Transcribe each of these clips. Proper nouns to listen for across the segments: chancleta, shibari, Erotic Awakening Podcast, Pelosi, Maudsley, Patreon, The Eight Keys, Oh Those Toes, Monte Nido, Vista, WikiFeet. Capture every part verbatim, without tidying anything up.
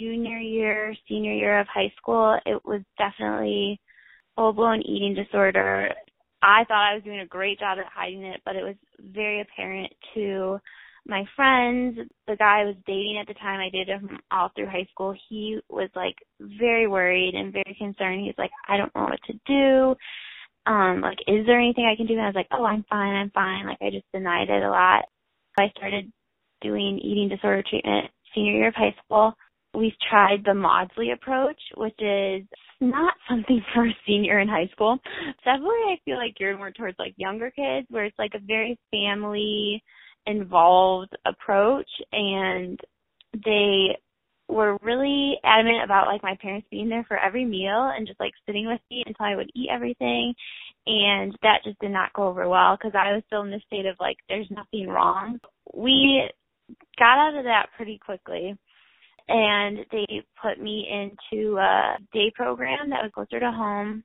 junior year, senior year of high school, it was definitely full-blown eating disorder. I thought I was doing a great job at hiding it, but it was very apparent to my friends. The guy I was dating at the time, I dated him all through high school. He was, like, very worried and very concerned. He's like, I don't know what to do. Um, like, is there anything I can do? And I was like, oh, I'm fine, I'm fine. Like, I just denied it a lot. I started doing eating disorder treatment senior year of high school. We've tried the Maudsley approach, which is not something for a senior in high school. Definitely, I feel like you're more towards, like, younger kids, where it's, like, a very family-involved approach, and they were really adamant about, like, my parents being there for every meal and just, like, sitting with me until I would eat everything, and that just did not go over well because I was still in this state of, like, there's nothing wrong. We got out of that pretty quickly. And they put me into a day program that was closer to home.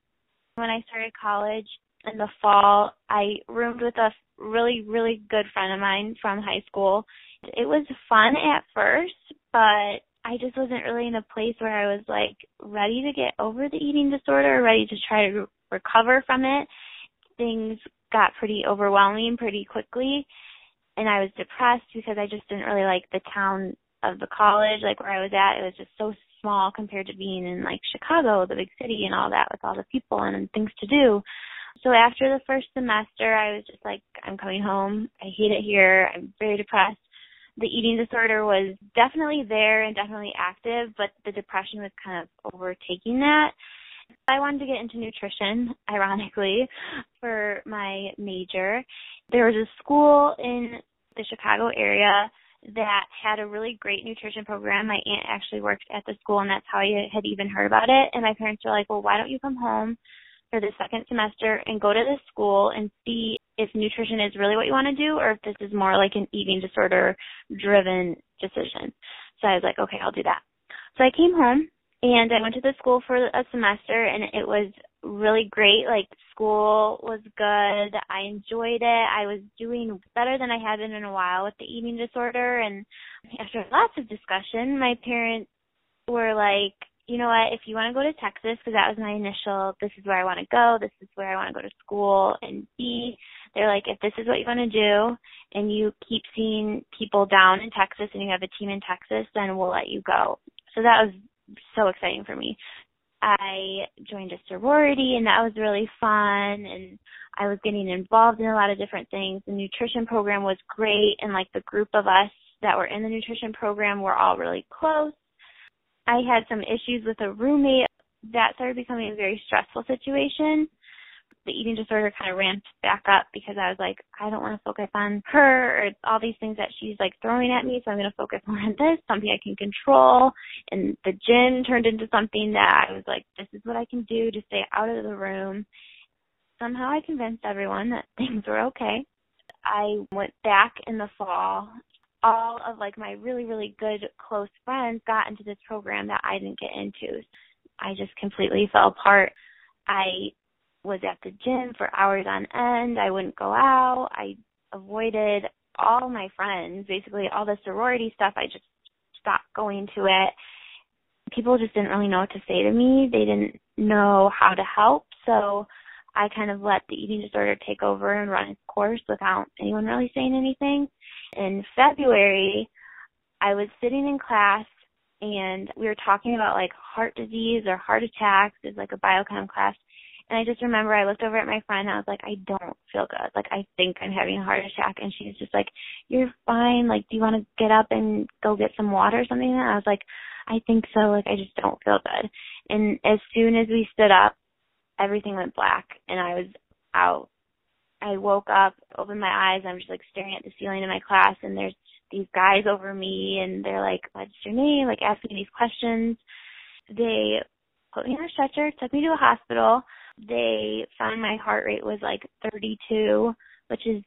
When I started college in the fall, I roomed with a really, really good friend of mine from high school. It was fun at first, but I just wasn't really in a place where I was, like, ready to get over the eating disorder, ready to try to recover from it. Things got pretty overwhelming pretty quickly, and I was depressed because I just didn't really like the town of the college, like where I was at. It was just so small compared to being in, like, Chicago, the big city and all that, with all the people and things to do. So after the first semester, I was just like, I'm coming home. I hate it here. I'm very depressed. The eating disorder was definitely there and definitely active, but the depression was kind of overtaking that. I wanted to get into nutrition, ironically, for my major. There was a school in the Chicago area that had a really great nutrition program. My aunt actually worked at the school, and that's how I had even heard about it. And my parents were like, well, why don't you come home for the second semester and go to this school and see if nutrition is really what you want to do or if this is more like an eating disorder-driven decision. So I was like, okay, I'll do that. So I came home, and I went to the school for a semester, and it was really great. Like, school was good. I enjoyed it. I was doing better than I had been in a while with the eating disorder. And after lots of discussion, my parents were like, you know what, if you want to go to Texas, because that was my initial, this is where I want to go, this is where I want to go to school and be. They're like, if this is what you want to do and you keep seeing people down in Texas and you have a team in Texas, then we'll let you go. So that was so exciting for me. I joined a sorority, and that was really fun, and I was getting involved in a lot of different things. The nutrition program was great, and, like, the group of us that were in the nutrition program were all really close. I had some issues with a roommate. That started becoming a very stressful situation. The eating disorder kind of ramped back up because I was like, I don't want to focus on her or all these things that she's, like, throwing at me, so I'm going to focus more on this, something I can control. And the gym turned into something that I was like, this is what I can do to stay out of the room. Somehow I convinced everyone that things were okay. I went back in the fall. All of, like, my really, really good close friends got into this program that I didn't get into. I just completely fell apart. I was at the gym for hours on end. I wouldn't go out. I avoided all my friends, basically all the sorority stuff. I just stopped going to it. People just didn't really know what to say to me. They didn't know how to help. So I kind of let the eating disorder take over and run its course without anyone really saying anything. In February, I was sitting in class, and we were talking about, like, heart disease or heart attacks. It's like a biochem class. And I just remember I looked over at my friend, and I was like, I don't feel good. Like, I think I'm having a heart attack. And she's just like, you're fine. Like, do you want to get up and go get some water or something? And I was like, I think so. Like, I just don't feel good. And as soon as we stood up, everything went black, and I was out. I woke up, opened my eyes, and I'm just, like, staring at the ceiling in my class, and there's these guys over me, and they're like, what's your name? Like, asking these questions. They put me on a stretcher, took me to a hospital. They found my heart rate was, like, thirty-two, which is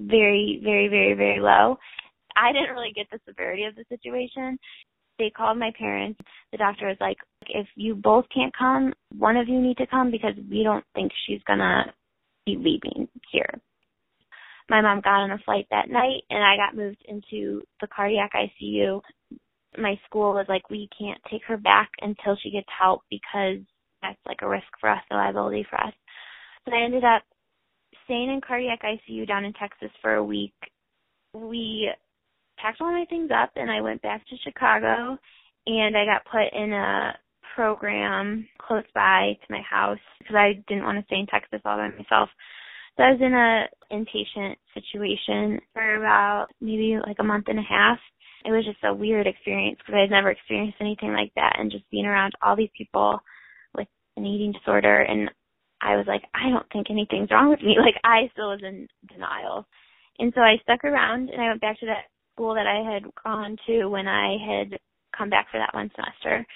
very, very, very, very low. I didn't really get the severity of the situation. They called my parents. The doctor was like, if you both can't come, one of you need to come because we don't think she's going to be leaving here. My mom got on a flight that night, and I got moved into the cardiac I C U my school was like, we can't take her back until she gets help because that's like a risk for us, a liability for us. So I ended up staying in cardiac I C U down in Texas for a week. We packed all my things up, and I went back to Chicago, and I got put in a program close by to my house because I didn't want to stay in Texas all by myself. So I was in a inpatient situation for about maybe like a month and a half. It was just a weird experience because I had never experienced anything like that, and just being around all these people with an eating disorder, and I was like, I don't think anything's wrong with me. Like, I still was in denial. And so I stuck around, and I went back to that school that I had gone to when I had come back for that one semester.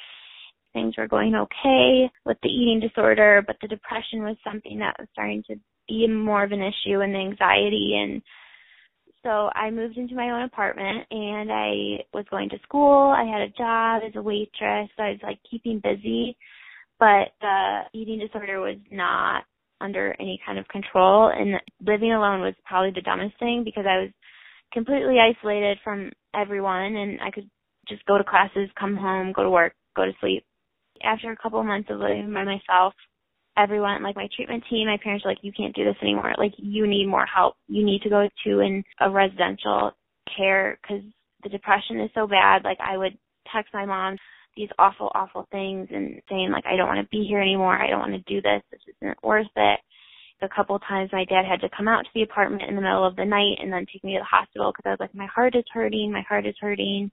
Things were going okay with the eating disorder, but the depression was something that was starting to be more of an issue, and the anxiety. And so I moved into my own apartment, and I was going to school. I had a job as a waitress. So I was, like, keeping busy, but the eating disorder was not under any kind of control. And living alone was probably the dumbest thing because I was completely isolated from everyone, and I could just go to classes, come home, go to work, go to sleep. After a couple of months of living by myself, everyone, like my treatment team, my parents were like, you can't do this anymore. Like, you need more help. You need to go to an, a residential care because the depression is so bad. Like, I would text my mom these awful, awful things and saying, like, I don't want to be here anymore. I don't want to do this. This isn't worth it. A couple times my dad had to come out to the apartment in the middle of the night and then take me to the hospital because I was like, my heart is hurting. My heart is hurting.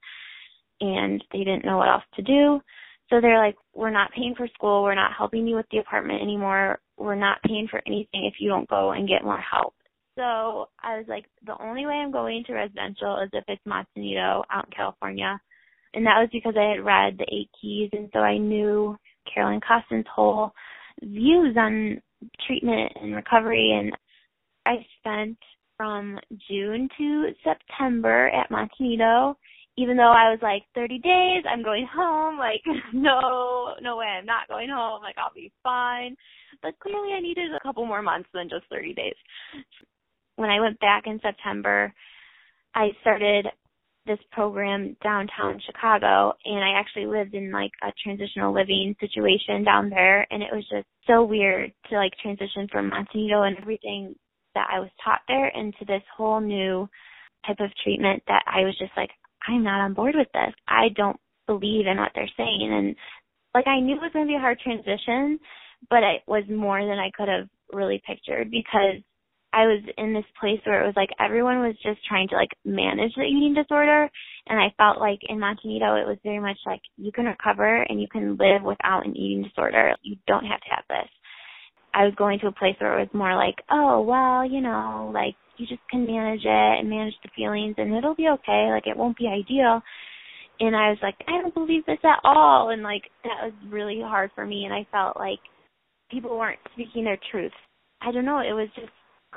And they didn't know what else to do. So they're like, we're not paying for school. We're not helping you with the apartment anymore. We're not paying for anything if you don't go and get more help. So I was like, the only way I'm going to residential is if it's Monte Nido out in California. And that was because I had read The Eight Keys, and so I knew Carolyn Costin's whole views on treatment and recovery. And I spent from June to September at Monte Nido, even though I was like, thirty days, I'm going home. Like, no, no way, I'm not going home. Like, I'll be fine. But clearly I needed a couple more months than just thirty days. When I went back in September, I started this program downtown Chicago, and I actually lived in like a transitional living situation down there, and it was just so weird to like transition from Monte Nido and everything that I was taught there into this whole new type of treatment that I was just like, I'm not on board with this. I don't believe in what they're saying. And like, I knew it was going to be a hard transition, but it was more than I could have really pictured because I was in this place where it was like everyone was just trying to like manage the eating disorder, and I felt like in Monte Nido it was very much like you can recover and you can live without an eating disorder. You don't have to have this. I was going to a place where it was more like, oh, well, you know, like you just can manage it and manage the feelings and it'll be okay. Like it won't be ideal. And I was like, I don't believe this at all. And like that was really hard for me, and I felt like people weren't speaking their truth. I don't know. It was just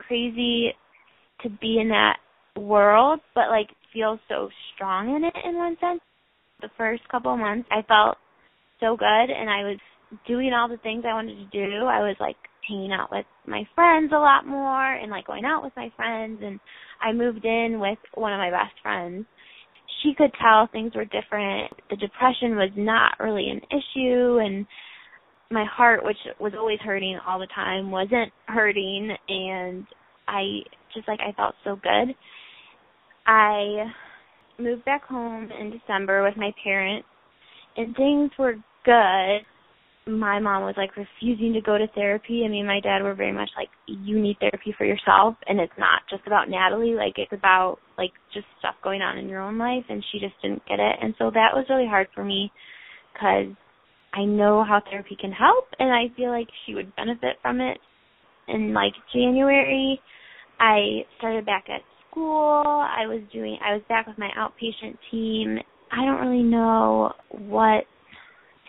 crazy to be in that world, but like feel so strong in it in one sense. The first couple of months I felt so good, and I was doing all the things I wanted to do. I was like hanging out with my friends a lot more and like going out with my friends, and I moved in with one of my best friends. She could tell things were different. The depression was not really an issue, and my heart, which was always hurting all the time, wasn't hurting, and I just, like, I felt so good. I moved back home in December with my parents, and things were good. My mom was, like, refusing to go to therapy. I mean, my dad were very much like, you need therapy for yourself, and it's not just about Natalie. Like, it's about, like, just stuff going on in your own life, and she just didn't get it. And so that was really hard for me because I know how therapy can help, and I feel like she would benefit from it. In, like, January, I started back at school. I was doing, I was back with my outpatient team. I don't really know what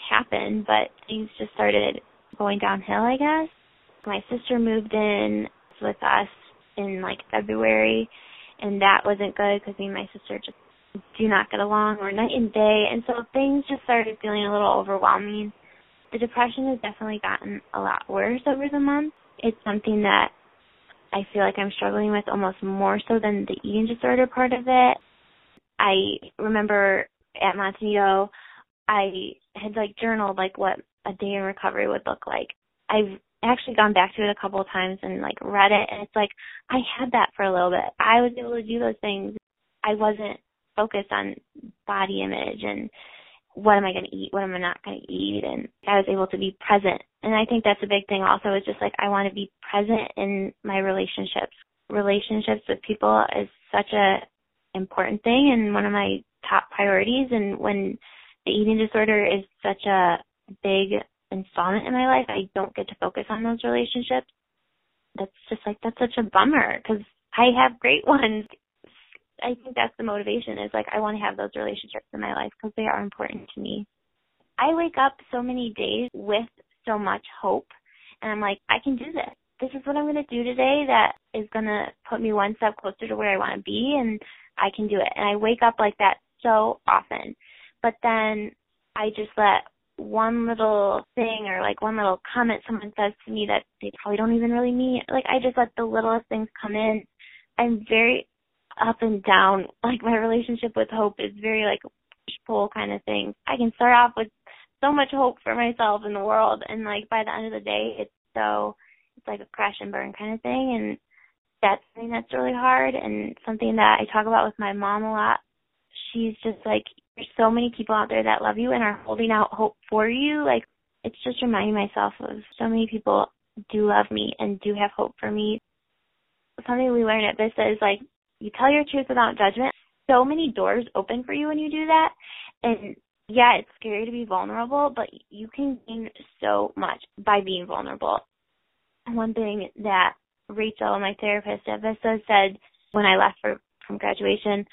happened, but things just started going downhill, I guess. My sister moved in with us in, like, February, and that wasn't good because me and my sister just do not get along. We're night and day, and so things just started feeling a little overwhelming. The depression has definitely gotten a lot worse over the month. It's something that I feel like I'm struggling with almost more so than the eating disorder part of it. I remember at Monte Nido, I had, like, journaled, like, what a day in recovery would look like. I've actually gone back to it a couple of times and, like, read it, and it's like I had that for a little bit. I was able to do those things. I wasn't focused on body image and what am I going to eat, what am I not going to eat, and I was able to be present. And I think that's a big thing also is just, like, I want to be present in my relationships. Relationships with people is such a important thing and one of my top priorities, and when the eating disorder is such a big installment in my life, I don't get to focus on those relationships. That's just like, that's such a bummer because I have great ones. I think that's the motivation is, like, I want to have those relationships in my life because they are important to me. I wake up so many days with so much hope, and I'm like, I can do this. This is what I'm going to do today that is going to put me one step closer to where I want to be, and I can do it. And I wake up like that so often. But then I just let one little thing or, like, one little comment someone says to me that they probably don't even really mean. Like, I just let the littlest things come in. I'm very up and down. Like, my relationship with hope is very, like, push-pull kind of thing. I can start off with so much hope for myself in the world, and, like, by the end of the day, it's so it's like a crash and burn kind of thing, and that's something that's really hard and something that I talk about with my mom a lot. She's just like, there's so many people out there that love you and are holding out hope for you. Like, it's just reminding myself of so many people do love me and do have hope for me. Something we learned at Vista is, like, you tell your truth without judgment. So many doors open for you when you do that. And yeah, it's scary to be vulnerable, but you can gain so much by being vulnerable. One thing that Rachel, my therapist at Vista, said when I left for, from graduation,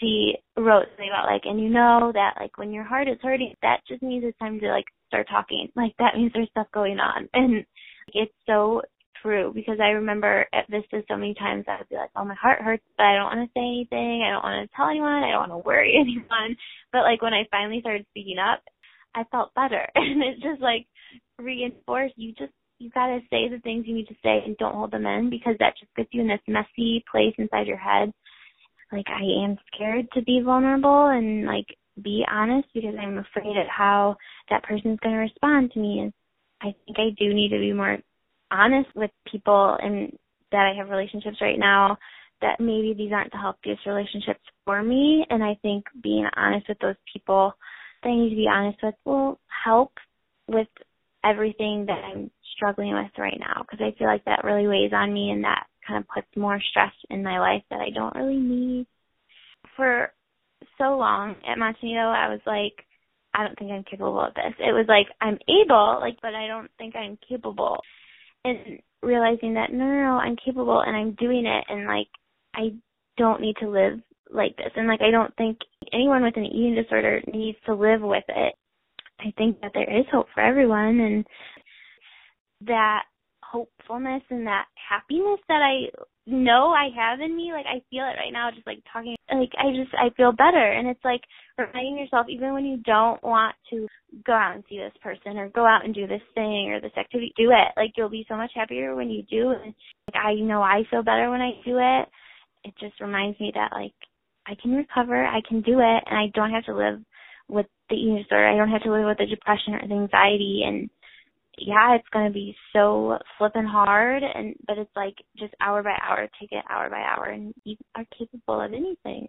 she wrote something about, like, and you know that, like, when your heart is hurting, that just means it's time to, like, start talking. Like, that means there's stuff going on. And it's so true because I remember at Vista so many times I would be like, oh, my heart hurts, but I don't want to say anything. I don't want to tell anyone. I don't want to worry anyone. But, like, when I finally started speaking up, I felt better. And it just, like, reinforced you just you got to say the things you need to say and don't hold them in because that just gets you in this messy place inside your head. Like, I am scared to be vulnerable and, like, be honest because I'm afraid of how that person's going to respond to me. And I think I do need to be more honest with people and that I have relationships right now that maybe these aren't the healthiest relationships for me. And I think being honest with those people that I need to be honest with will help with everything that I'm struggling with right now because I feel like that really weighs on me and that kind of puts more stress in my life that I don't really need. For so long at Monte Nido, I was like, I don't think I'm capable of this. It was like, I'm able, like, but I don't think I'm capable. And realizing that, no, no, no, I'm capable and I'm doing it and, like, I don't need to live like this. And, like, I don't think anyone with an eating disorder needs to live with it. I think that there is hope for everyone, and that hopefulness and that happiness that I know I have in me, like, I feel it right now just, like, talking, like, I just, I feel better. And it's, like, reminding yourself, even when you don't want to go out and see this person or go out and do this thing or this activity, do it. Like, you'll be so much happier when you do. And, like, I know I feel better when I do it. It just reminds me that, like, I can recover, I can do it, and I don't have to live with the eating disorder. I don't have to live with the depression or the anxiety. And yeah, it's going to be so flipping hard, and but it's like just hour by hour, take it hour by hour, and you are capable of anything.